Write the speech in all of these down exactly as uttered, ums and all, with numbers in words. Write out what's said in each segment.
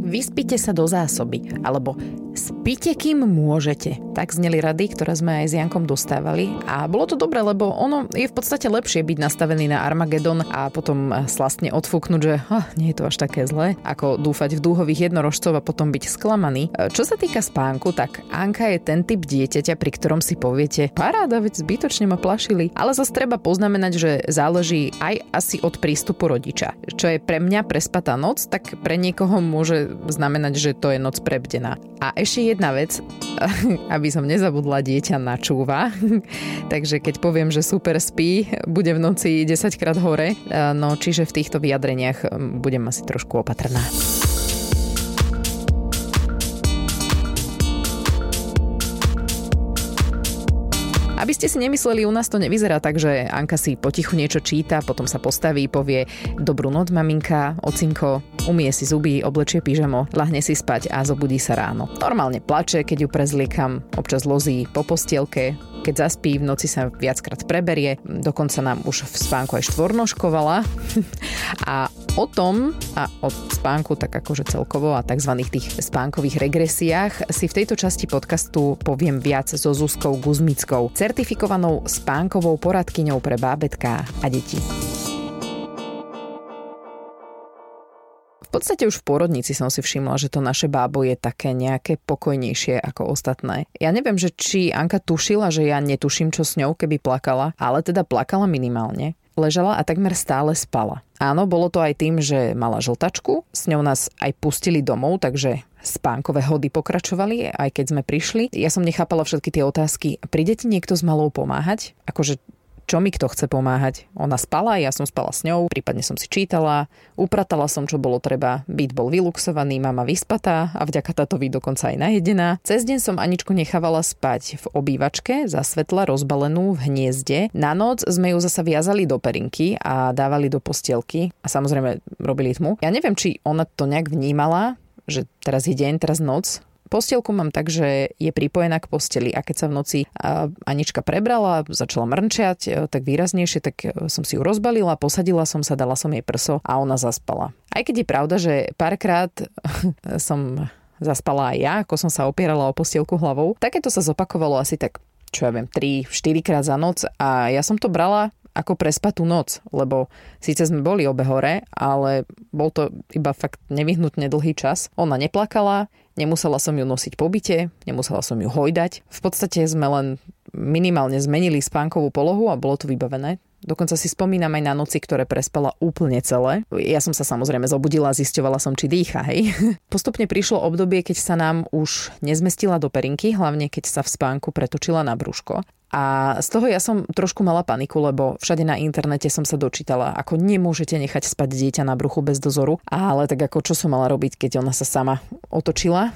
Vyspite sa do zásoby, alebo spite, kým môžete. Tak zneli rady, ktoré sme aj s Jankom dostávali. A bolo to dobre, lebo ono je v podstate lepšie byť nastavený na Armagedon a potom slastne odfúknuť, že oh, nie je to až také zlé, ako dúfať v dúhových jednorožcov a potom byť sklamaný. Čo sa týka spánku, tak Anka je ten typ dieťaťa, pri ktorom si poviete, paráda, veď zbytočne ma plašili. Ale zase treba poznamenať, že záleží aj asi od prístupu rodiča. Čo je pre mňa prespatá noc, tak pre niekoho môže znamenať, že to je noc prebdená. A ešte jedna vec, aby som nezabudla, dieťa načúva. Takže keď poviem, že super spí, bude v noci desaťkrát hore. No čiže v týchto vyjadreniach budem asi trošku opatrná. Aby ste si nemysleli, u nás to nevyzerá tak, že Anka si potichu niečo číta, potom sa postaví, povie dobrú noc maminka, ocinko, umie si zuby, oblečie pyžamo, ľahne si spať a zobudí sa ráno. Normálne plače, keď ju prezliekam, občas lozí po postielke, keď zaspí, v noci sa viackrát preberie, dokonca nám už v spánku aj štvornožkovala. A o tom a o spánku tak akože celkovo a tzv. Tých spánkových regresiách si v tejto časti podcastu poviem viac so Zuzkou Guzmickou, certifikovanou spánkovou poradkyňou pre bábätká a deti. V podstate už v pôrodnici som si všimla, že to naše bábo je také nejaké pokojnejšie ako ostatné. Ja neviem, že či Anka tušila, že ja netuším, čo s ňou, keby plakala, ale teda plakala minimálne. Ležala a takmer stále spala. Áno, bolo to aj tým, že mala žltačku, s ňou nás aj pustili domov, takže spánkové hody pokračovali, aj keď sme prišli. Ja som nechápala všetky tie otázky. Príde ti niekto s malou pomáhať? Akože čo mi kto chce pomáhať? Ona spala, ja som spala s ňou, prípadne som si čítala, upratala som, čo bolo treba, byt bol vyluxovaný, mama vyspatá a vďaka tatovi dokonca aj najedená. Cez deň som Aničku nechávala spať v obývačke, za svetla rozbalenú v hniezde. Na noc sme ju zasa viazali do perinky a dávali do postielky a samozrejme robili tmu. Ja neviem, či ona to nejak vnímala, že teraz je deň, teraz noc. Postielku mám tak, že je pripojená k posteli a keď sa v noci Anička prebrala, začala mrnčiať tak výraznejšie, tak som si ju rozbalila, posadila som sa, dala som jej prso a ona zaspala. Aj keď je pravda, že párkrát som zaspala aj ja, ako som sa opierala o postielku hlavou, takéto sa zopakovalo asi tak, čo ja viem, tri štyri krát za noc a ja som to brala ako prespatú noc, lebo síce sme boli obe hore, ale bol to iba fakt nevyhnutne dlhý čas. Ona neplakala, nemusela som ju nosiť po byte, nemusela som ju hojdať. V podstate sme len minimálne zmenili spánkovú polohu a bolo to vybavené. Dokonca si spomínam aj na noci, ktoré prespala úplne celé. Ja som sa samozrejme zobudila a zisťovala som, či dýcha, hej. Postupne prišlo obdobie, keď sa nám už nezmestila do perinky, hlavne keď sa v spánku pretočila na brúško. A z toho ja som trošku mala paniku, lebo všade na internete som sa dočítala, ako nemôžete nechať spať dieťa na bruchu bez dozoru. Ale tak ako čo som mala robiť, keď ona sa sama otočila?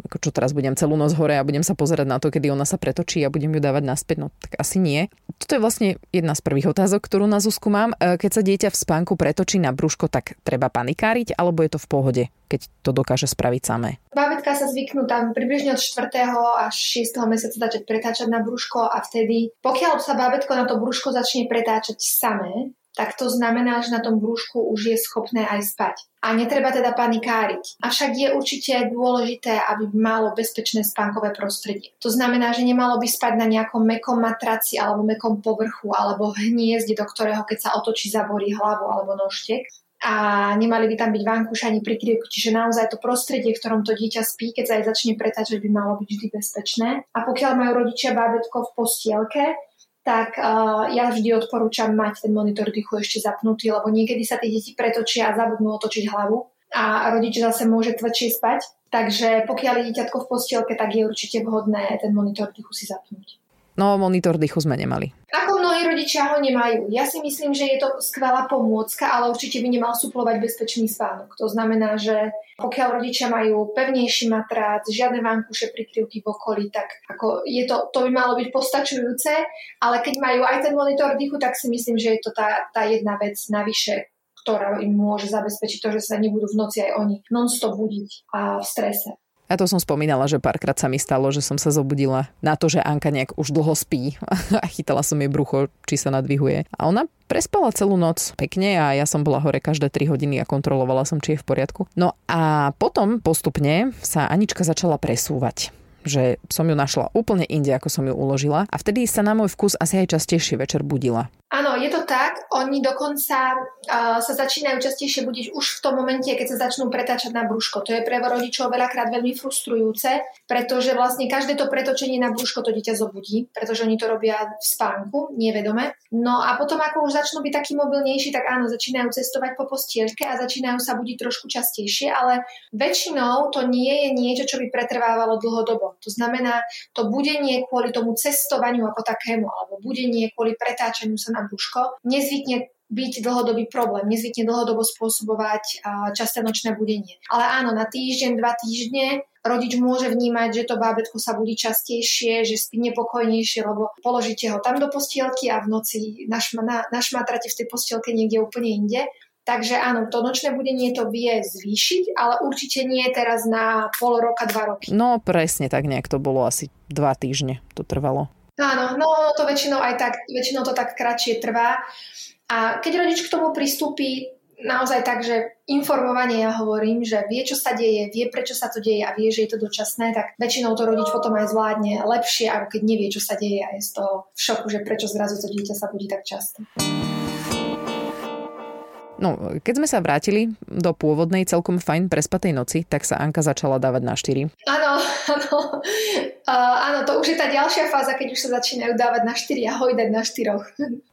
Ako čo teraz budem celú noc hore a budem sa pozerať na to, kedy ona sa pretočí a budem ju dávať naspäť? No tak asi nie. Toto je vlastne jedna z prvých otázok, ktorú na Zuzku mám. Keď sa dieťa v spánku pretočí na brúško, tak treba panikáriť, alebo je to v pohode, keď to dokáže spraviť samé? Bábätká sa zvyknú tam približne od štvrtého až šiesteho mesiaca začať pretáčať na brúško a vtedy, pokiaľ sa bábätko na to brúško začne pretáčať samé, tak to znamená, že na tom brúšku už je schopné aj spať. A netreba teda panikáriť. Avšak je určite dôležité, aby malo bezpečné spánkové prostredie. To znamená, že nemalo by spať na nejakom mäkkom matraci alebo mäkkom povrchu alebo hniezde, do ktorého keď sa otočí, zaborí hlavu alebo nožtek. A nemali by tam byť vankúš ani prikryvky, čiže naozaj to prostredie, v ktorom to dieťa spí, keď sa aj začne pretáčať, by malo byť vždy bezpečné. A pokiaľ majú rodičia bábätko v postielke, tak uh, ja vždy odporúčam mať ten monitor dýchu ešte zapnutý, lebo niekedy sa tie deti pretočia a zabudnú otočiť hlavu a rodič zase môže tvrdšie spať. Takže pokiaľ je dieťatko v postielke, tak je určite vhodné ten monitor dýchu si zapnúť. No, monitor dýchu sme nemali. Ako mnohí rodičia ho nemajú. Ja si myslím, že je to skvelá pomôcka, ale určite by nemal suplovať bezpečný spánok. To znamená, že pokiaľ rodičia majú pevnejší matrác, žiadne vankúše, prikryvky v okolí, tak ako je to, to by malo byť postačujúce, ale keď majú aj ten monitor dýchu, tak si myslím, že je to tá, tá jedna vec navyše, ktorá im môže zabezpečiť to, že sa nebudú v noci aj oni non-stop budiť a v strese. Ja to som spomínala, že párkrát sa mi stalo, že som sa zobudila na to, že Anka nejak už dlho spí a chytala som jej brucho, či sa nadvihuje. A ona prespala celú noc pekne a ja som bola hore každé tri hodiny a kontrolovala som, či je v poriadku. No a potom postupne sa Anička začala presúvať, že som ju našla úplne inde, ako som ju uložila. A vtedy sa na môj vkus asi aj častejšie večer budila. Áno, je to tak. Oni dokonca uh, sa začínajú častejšie budiť už v tom momente, keď sa začnú pretáčať na brúško. To je pre rodičov veľakrát veľmi frustrujúce, pretože vlastne každé to pretočenie na brúško to dieťa zobudí, pretože oni to robia v spánku, nevedome. No a potom, ako už začnú byť takí mobilnejší, tak áno, začínajú cestovať po postielke a začínajú sa budiť trošku častejšie, ale väčšinou to nie je niečo, čo by pretrvávalo dlhodobo. To znamená, to budenie kvôli tomu cestovaniu ako takému, alebo budenie kvôli pretáčaniu sa na brúško, nezvykne byť dlhodobý problém, nezvykne dlhodobo spôsobovať časté nočné budenie. Ale áno, na týždeň, dva týždne rodič môže vnímať, že to bábätko sa budí častejšie, že spí nepokojnejšie, lebo položíte ho tam do postielky a v noci našma, na, našmatrate v tej postielke niekde úplne inde. Takže áno, to nočné budenie to vie zvýšiť, ale určite nie teraz na pol roka, dva roky. No presne tak nejak to bolo, asi dva týždne to trvalo. Áno, no to väčšinou aj tak, väčšinou to tak kratšie trvá. A keď rodič k tomu pristúpi naozaj tak, že informovanie, ja hovorím, že vie, čo sa deje, vie, prečo sa to deje a vie, že je to dočasné, tak väčšinou to rodič potom aj zvládne lepšie, ako keď nevie, čo sa deje a je z toho v šoku, že prečo zrazu to dieťa sa budí tak často. No, keď sme sa vrátili do pôvodnej celkom fajn prespatej noci, tak sa Anka začala dávať na štyri. Áno, áno. Uh, áno, to už je tá ďalšia fáza, keď už sa začínajú dávať na štyri a hojdať na štyroch.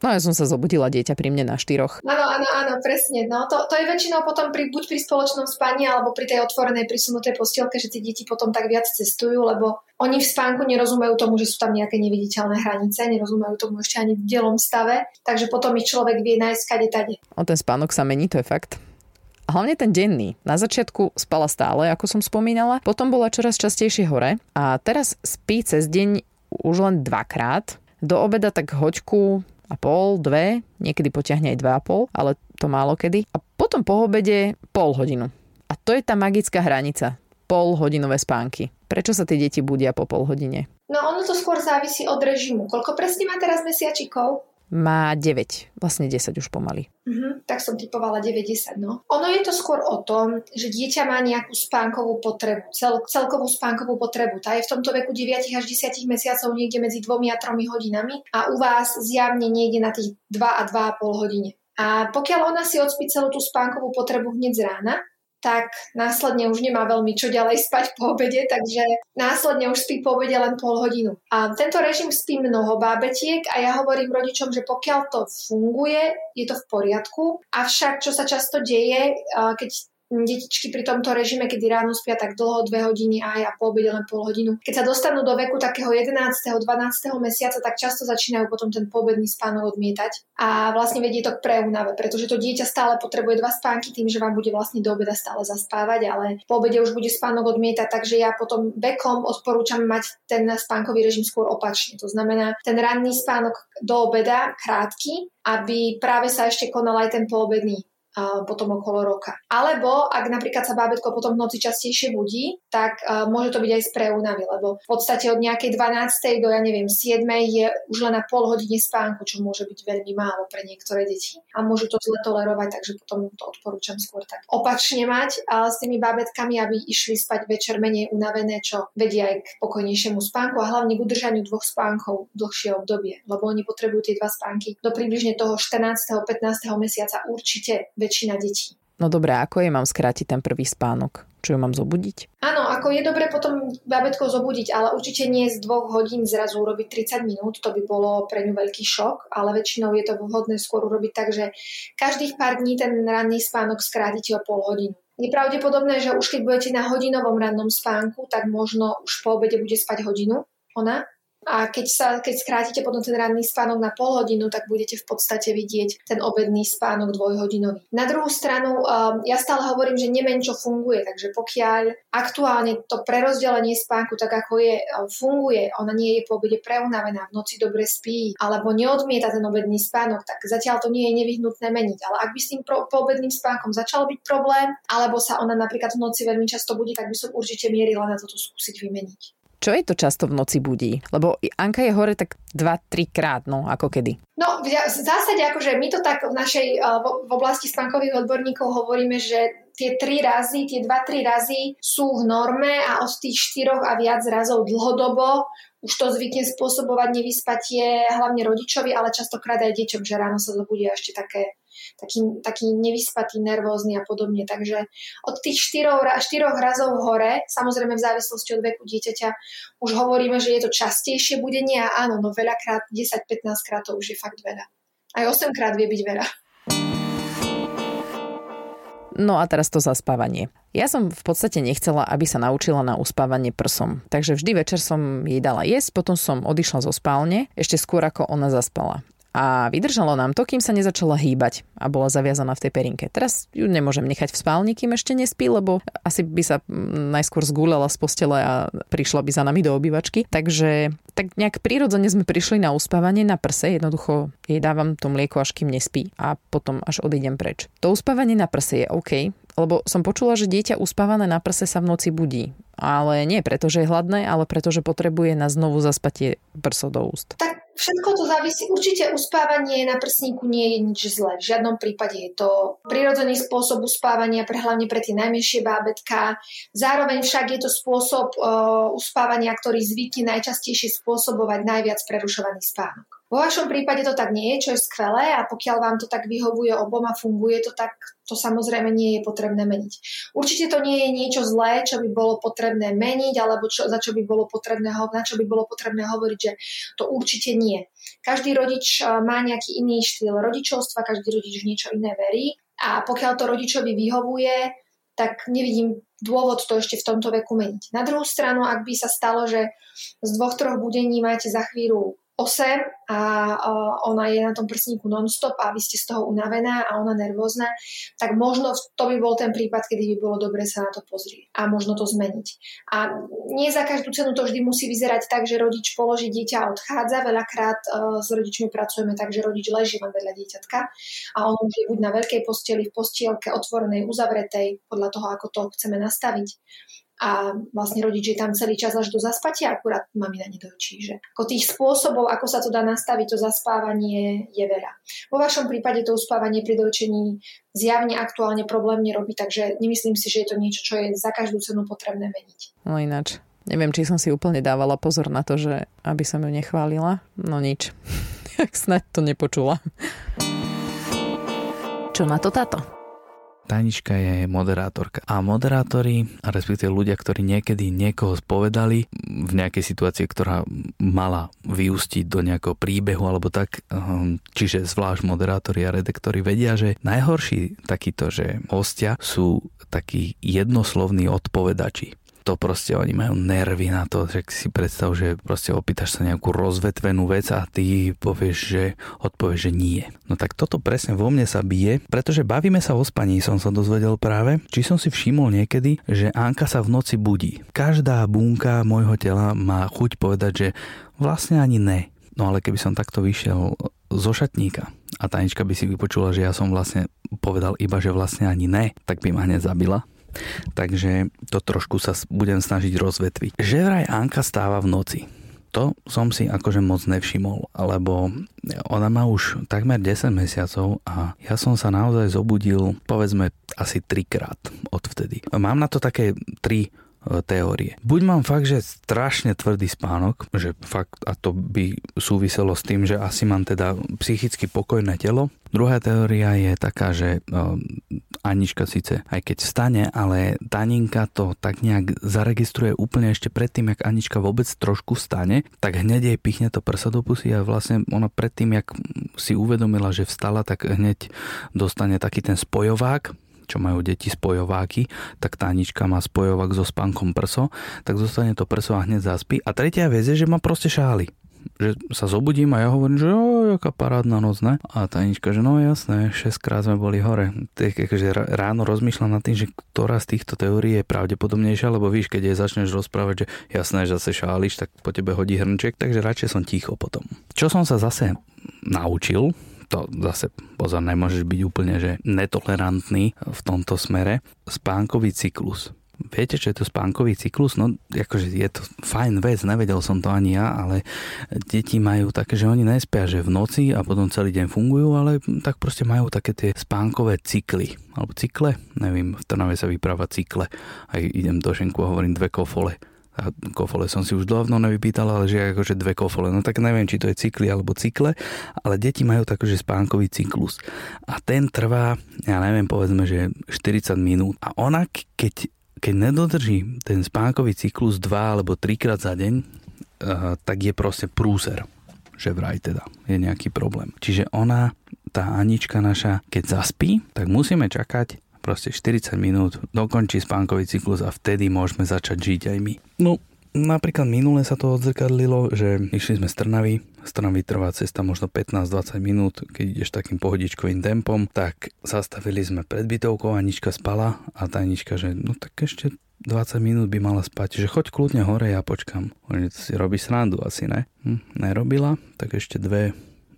No ja som sa zobudila, dieťa pri mne na štyroch. Áno, áno, áno, presne. No, to, to je väčšinou potom pri, buď pri spoločnom spaní, alebo pri tej otvorenej prisunutej postielke, že tie deti potom tak viac cestujú, lebo oni v spánku nerozumejú tomu, že sú tam nejaké neviditeľné hranice, nerozumejú tomu ešte ani v bielom stave, takže potom ich človek vie nájsť kade tade. O ten spánok sa mení, to je fakt. A hlavne ten denný. Na začiatku spala stále, ako som spomínala, potom bola čoraz častejšie hore a teraz spí cez deň už len dvakrát. Do obeda tak hoďku a pol, dve, niekedy potiahne aj dva a pol, ale to málo kedy. A potom po obede pol hodinu. A to je tá magická hranica. Polhodinové spánky. Prečo sa tie deti budia po pol hodine? No ono to skôr závisí od režimu. Koľko presne má teraz mesiačikov? Má deväť, vlastne desať už pomaly. Uh-huh, tak som typovala deväť desať, no. Ono je to skôr o tom, že dieťa má nejakú spánkovú potrebu, cel, celkovú spánkovú potrebu. Tá je v tomto veku deväť až desať mesiacov niekde medzi dvomi a tromi hodinami a u vás zjavne niekde na tých dva a dva a pol hodine. A pokiaľ ona si odspí celú tú spánkovú potrebu hneď z rána, tak následne už nemá veľmi čo ďalej spať po obede, takže následne už spí po obede len pol hodinu. A tento režim spí mnoho bábetiek a ja hovorím rodičom, že pokiaľ to funguje, je to v poriadku. Avšak, čo sa často deje, keď detičky pri tomto režime, kedy ráno spia tak dlho, dve hodiny aj a po obede len pol hodinu. Keď sa dostanú do veku takého jedenásteho dvanásteho mesiaca, tak často začínajú potom ten poobedný spánok odmietať a vlastne vedie to k preúnave, pretože to dieťa stále potrebuje dva spánky tým, že vám bude vlastne do obeda stále zaspávať, ale po obede už bude spánok odmietať, takže ja potom vekom odporúčam mať ten spánkový režim skôr opačne. To znamená, ten ranný spánok do obeda krátky, aby práve sa ešte konal aj ten poobedný potom okolo roka. Alebo ak napríklad sa bábätko potom v noci častejšie budí, tak uh, môže to byť aj z preúnavy, lebo v podstate od nejakej dvanástej do, ja neviem, siedmej je už len na pol hodine spánku, čo môže byť veľmi málo pre niektoré deti a môžu to zle tolerovať, takže potom to odporúčam skôr tak opačne mať uh, s tými bábätkami, aby išli spať večer menej unavené, čo vedie aj k pokojnejšiemu spánku a hlavne k udržaniu dvoch spánkov v dlhšie obdobie, lebo oni potrebujú tie dva spánky do približne toho štrnásteho pätnásteho mesiaca určite väčšina detí. No dobré, ako je mám skrátiť ten prvý spánok? Čo ju mám zobudiť? Áno, ako je dobre potom bábätko zobudiť, ale určite nie z dvoch hodín zrazu urobiť tridsať minút, to by bolo pre ňu veľký šok, ale väčšinou je to vhodné skôr urobiť tak, že každých pár dní ten ranný spánok skrátite o pol hodinu. Je pravdepodobné, že už keď budete na hodinovom rannom spánku, tak možno už po obede bude spať hodinu ona, A keď sa keď skrátite potom ten ranný spánok na pol hodinu, tak budete v podstate vidieť ten obedný spánok dvojhodinový. Na druhú stranu, ja stále hovorím, že nemen čo funguje, takže pokiaľ aktuálne to prerozdelenie spánku, tak ako je, funguje, ona nie je po obede preunavená, v noci dobre spí, alebo neodmieta ten obedný spánok, tak zatiaľ to nie je nevyhnutné meniť. Ale ak by s tým pro, poobedným spánkom začal byť problém, alebo sa ona napríklad v noci veľmi často budí, tak by som určite mierila na toto skúsiť vymeniť. Čo je to často v noci budí? Lebo Anka je hore tak dva tri krát, no ako kedy? No v zásade akože my to tak v našej v oblasti spánkových odborníkov hovoríme, že tie tri razy, tie dva tri razy sú v norme a od tých štyroch a viac razov dlhodobo už to zvykne spôsobovať nevyspatie hlavne rodičovi, ale častokrát aj deťom, že ráno sa zobudia ešte také Taký, taký nevyspatý, nervózny a podobne. Takže od tých štyroch, štyroch razov hore, samozrejme v závislosti od veku dieťaťa, už hovoríme, že je to častejšie budenie a áno, no veľakrát, desať pätnásť krát to už je fakt veľa. Aj osem krát vie byť veľa. No a teraz to zaspávanie. Ja som v podstate nechcela, aby sa naučila na uspávanie prsom. Takže vždy večer som jej dala jesť, potom som odišla zo spálne, ešte skôr ako ona zaspala. A vydržalo nám to, kým sa nezačala hýbať a bola zaviazaná v tej perinke. Teraz ju nemôžem nechať v spálni, kým ešte nespí, lebo asi by sa najskôr zgúľala z postele a prišla by za nami do obývačky. Takže tak nejak prirodzene sme prišli na uspávanie na prse. Jednoducho jej dávam to mlieko, až kým nespí a potom až odídem preč. To uspávanie na prse je OK, lebo som počula, že dieťa uspávané na prse sa v noci budí. Ale nie preto, že je hladné, ale preto, že potrebuje na znovu zaspatie prso do úst. Tak všetko to závisí. Určite uspávanie na prsníku nie je nič zlé. V žiadnom prípade je to prirodzený spôsob uspávania, pre, hlavne pre tie najmenšie bábätká. Zároveň však je to spôsob uh, uspávania, ktorý zvykne najčastejšie spôsobovať najviac prerušovaný spánok. Vo vašom prípade to tak nie je, čo je skvelé a pokiaľ vám to tak vyhovuje obom a funguje to, tak to samozrejme nie je potrebné meniť. Určite to nie je niečo zlé, čo by bolo potrebné meniť alebo čo, za čo by bolo potrebné, na čo by bolo potrebné hovoriť, že to určite nie. Každý rodič má nejaký iný štýl rodičovstva, každý rodič v niečo iné verí a pokiaľ to rodičovi vyhovuje, tak nevidím dôvod to ešte v tomto veku meniť. Na druhú stranu, ak by sa stalo, že z dvoch, troch budení máte za chvíľu osem a ona je na tom prsníku non-stop a vy ste z toho unavená a ona nervózna, tak možno to by bol ten prípad, kedy by bolo dobre sa na to pozrieť a možno to zmeniť. A nie za každú cenu to vždy musí vyzerať tak, že rodič položí dieťa a odchádza. Veľakrát s rodičmi pracujeme tak, že rodič leží len vedľa dieťatka a on už je buď na veľkej posteli, v postielke otvorenej, uzavretej, podľa toho, ako to chceme nastaviť. A vlastne rodič je tam celý čas až do zaspatia, akurát mamina nedočí, že ako tých spôsobov, ako sa to dá nastaviť, to zaspávanie je veľa. Vo vašom prípade to uspávanie pri dočení zjavne aktuálne problém nerobí, takže nemyslím si, že je to niečo, čo je za každú cenu potrebné meniť. No ináč, neviem, či som si úplne dávala pozor na to, že aby som ju nechválila, no nič, tak snáď to nepočula. Čo má to táto? Tanička je moderátorka a moderátori, a respektíve ľudia, ktorí niekedy niekoho spovedali v nejakej situácii, ktorá mala vyústiť do nejakého príbehu alebo tak, čiže zvlášť moderátori a redaktori vedia, že najhorší takíto, že hostia sú takí jednoslovní odpovedači. To proste oni majú nervy na to, že si predstav, že proste opýtaš sa nejakú rozvetvenú vec a ty povieš, že odpovieš, že nie. No tak toto presne vo mne sa bije, pretože bavíme sa o spaní, som sa dozvedel práve, či som si všimol niekedy, že Anka sa v noci budí. Každá bunka môjho tela má chuť povedať, že vlastne ani ne. No ale keby som takto vyšiel zo šatníka a Tanička by si vypočula, že ja som vlastne povedal iba, že vlastne ani ne, tak by ma hneď zabila. Takže to trošku sa budem snažiť rozvetviť. Že vraj Anka stáva v noci. To som si akože moc nevšimol, lebo ona má už takmer desať mesiacov a ja som sa naozaj zobudil povedzme asi tri krát odvtedy. Mám na to také tri teórie. Buď mám fakt, že strašne tvrdý spánok, že fakt, a to by súviselo s tým, že asi mám teda psychicky pokojné telo. Druhá teória je taká, že no, Anička síce aj keď vstane, ale Taninka to tak nejak zaregistruje úplne ešte predtým, jak Anička vôbec trošku vstane, tak hneď jej pichne to prsa do pusy a vlastne ona predtým, jak si uvedomila, že vstala, tak hneď dostane taký ten spojovák, čo majú deti spojováky, tak tánička má spojovák so spánkom prso, tak zostane to prso a hneď zaspí. A tretia vec je, že má proste šály. Že sa zobudím a ja hovorím, že jo, jaká parádna noc, ne? A Tanička, že no jasné, šesťkrát sme boli hore. Tak akože ráno rozmýšľam nad tým, že ktorá z týchto teórií je pravdepodobnejšia, lebo víš, keď jej začneš rozprávať, že jasné, že zase šáliš, tak po tebe hodí hrnček, takže radšej som ticho potom. Čo som sa zase naučil, to zase pozor, nemôžeš byť úplne že netolerantný v tomto smere, spánkový cyklus. Viete, čo je to spánkový cyklus? No, akože je to fajn vec, nevedel som to ani ja, ale deti majú také, že oni nespia, že v noci a potom celý deň fungujú, ale tak proste majú také tie spánkové cykly. Alebo cykle, neviem, v Trnave sa vypráva cykle. A idem do Šenku a hovorím dve kofole. A kofole som si už dávno nevypýtal, ale že akože dve kofole. No tak neviem, či to je cykly alebo cykle, ale deti majú takože spánkový cyklus. A ten trvá, ja neviem, povedzme, že štyridsať minút. A ona, keď Keď nedodrží ten spánkový cyklus dva alebo trikrát za deň, tak je proste prúser, že vraj teda je nejaký problém. Čiže ona, tá Anička naša, keď zaspí, tak musíme čakať proste štyridsať minút, dokončí spánkový cyklus a vtedy môžeme začať žiť aj my. No, napríklad minule sa to odzrkadlilo, že išli sme z Trnavy, z Trnavy trvá cesta možno pätnásť dvadsať minút, keď ideš takým pohodičkovým tempom, tak zastavili sme pred bytovkou, Anička spala a tá Anička, že no tak ešte dvadsať minút by mala spať, že choď kľudne hore, ja počkam. Oni si robíš srandu asi, ne? Hm, nerobila, tak ešte dve,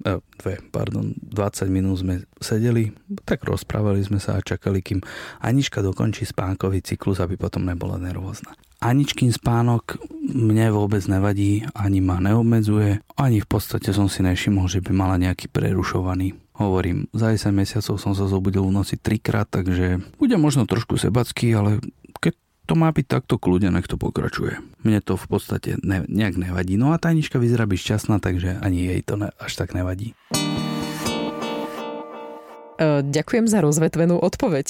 eh, dve, pardon, dvadsať minút sme sedeli, tak rozprávali sme sa a čakali, kým Anička dokončí spánkový cyklus, aby potom nebola nervózna. Aničkin spánok mne vôbec nevadí, ani ma neobmedzuje, ani v podstate som si nevšimol, že by mala nejaký prerušovaný. Hovorím, za desať mesiacov som sa zobudil v noci trikrát, takže bude možno trošku sebacký, ale keď to má byť takto kľudne, nech to pokračuje. Mne to v podstate ne, nejak nevadí. No a tá Anička vyzerá byť šťastná, takže ani jej to ne, až tak nevadí. Ďakujem za rozvetvenú odpoveď.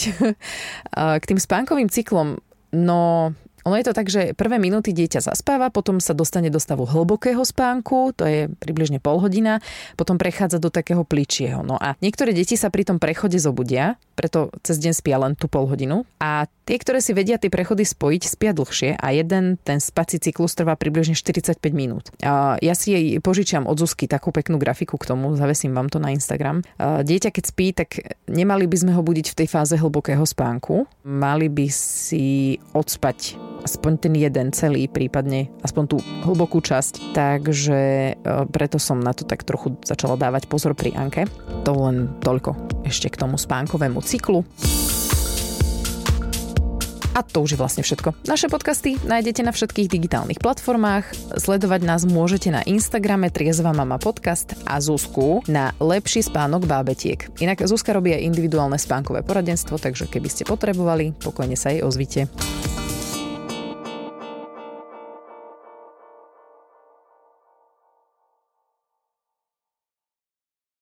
K tým spánkovým cyklom, no... Ono je to tak, že prvé minúty dieťa zaspáva, potom sa dostane do stavu hlbokého spánku, to je približne pol hodina, potom prechádza do takého pličieho. No a niektoré deti sa pri tom prechode zobudia, preto cez deň spia len tú pol hodinu. A tie, ktoré si vedia tie prechody spojiť, spia dlhšie a jeden ten spací cyklus trvá približne štyridsaťpäť minút. A ja si jej požičiam od Zuzky takú peknú grafiku k tomu, zavesím vám to na Instagram. A dieťa keď spí, tak nemali by sme ho budiť v tej fáze hlbokého spánku, mali by si odspať aspoň ten jeden celý, prípadne aspoň tú hlbokú časť. Takže e, preto som na to tak trochu začala dávať pozor pri Anke. To len toľko ešte k tomu spánkovému cyklu. A to už je vlastne všetko. Naše podcasty nájdete na všetkých digitálnych platformách. Sledovať nás môžete na Instagrame Triezva mama podcast a Zuzku na Lepší spánok bábetiek. Inak Zuzka robí aj individuálne spánkové poradenstvo, takže keby ste potrebovali, pokojne sa jej ozvite.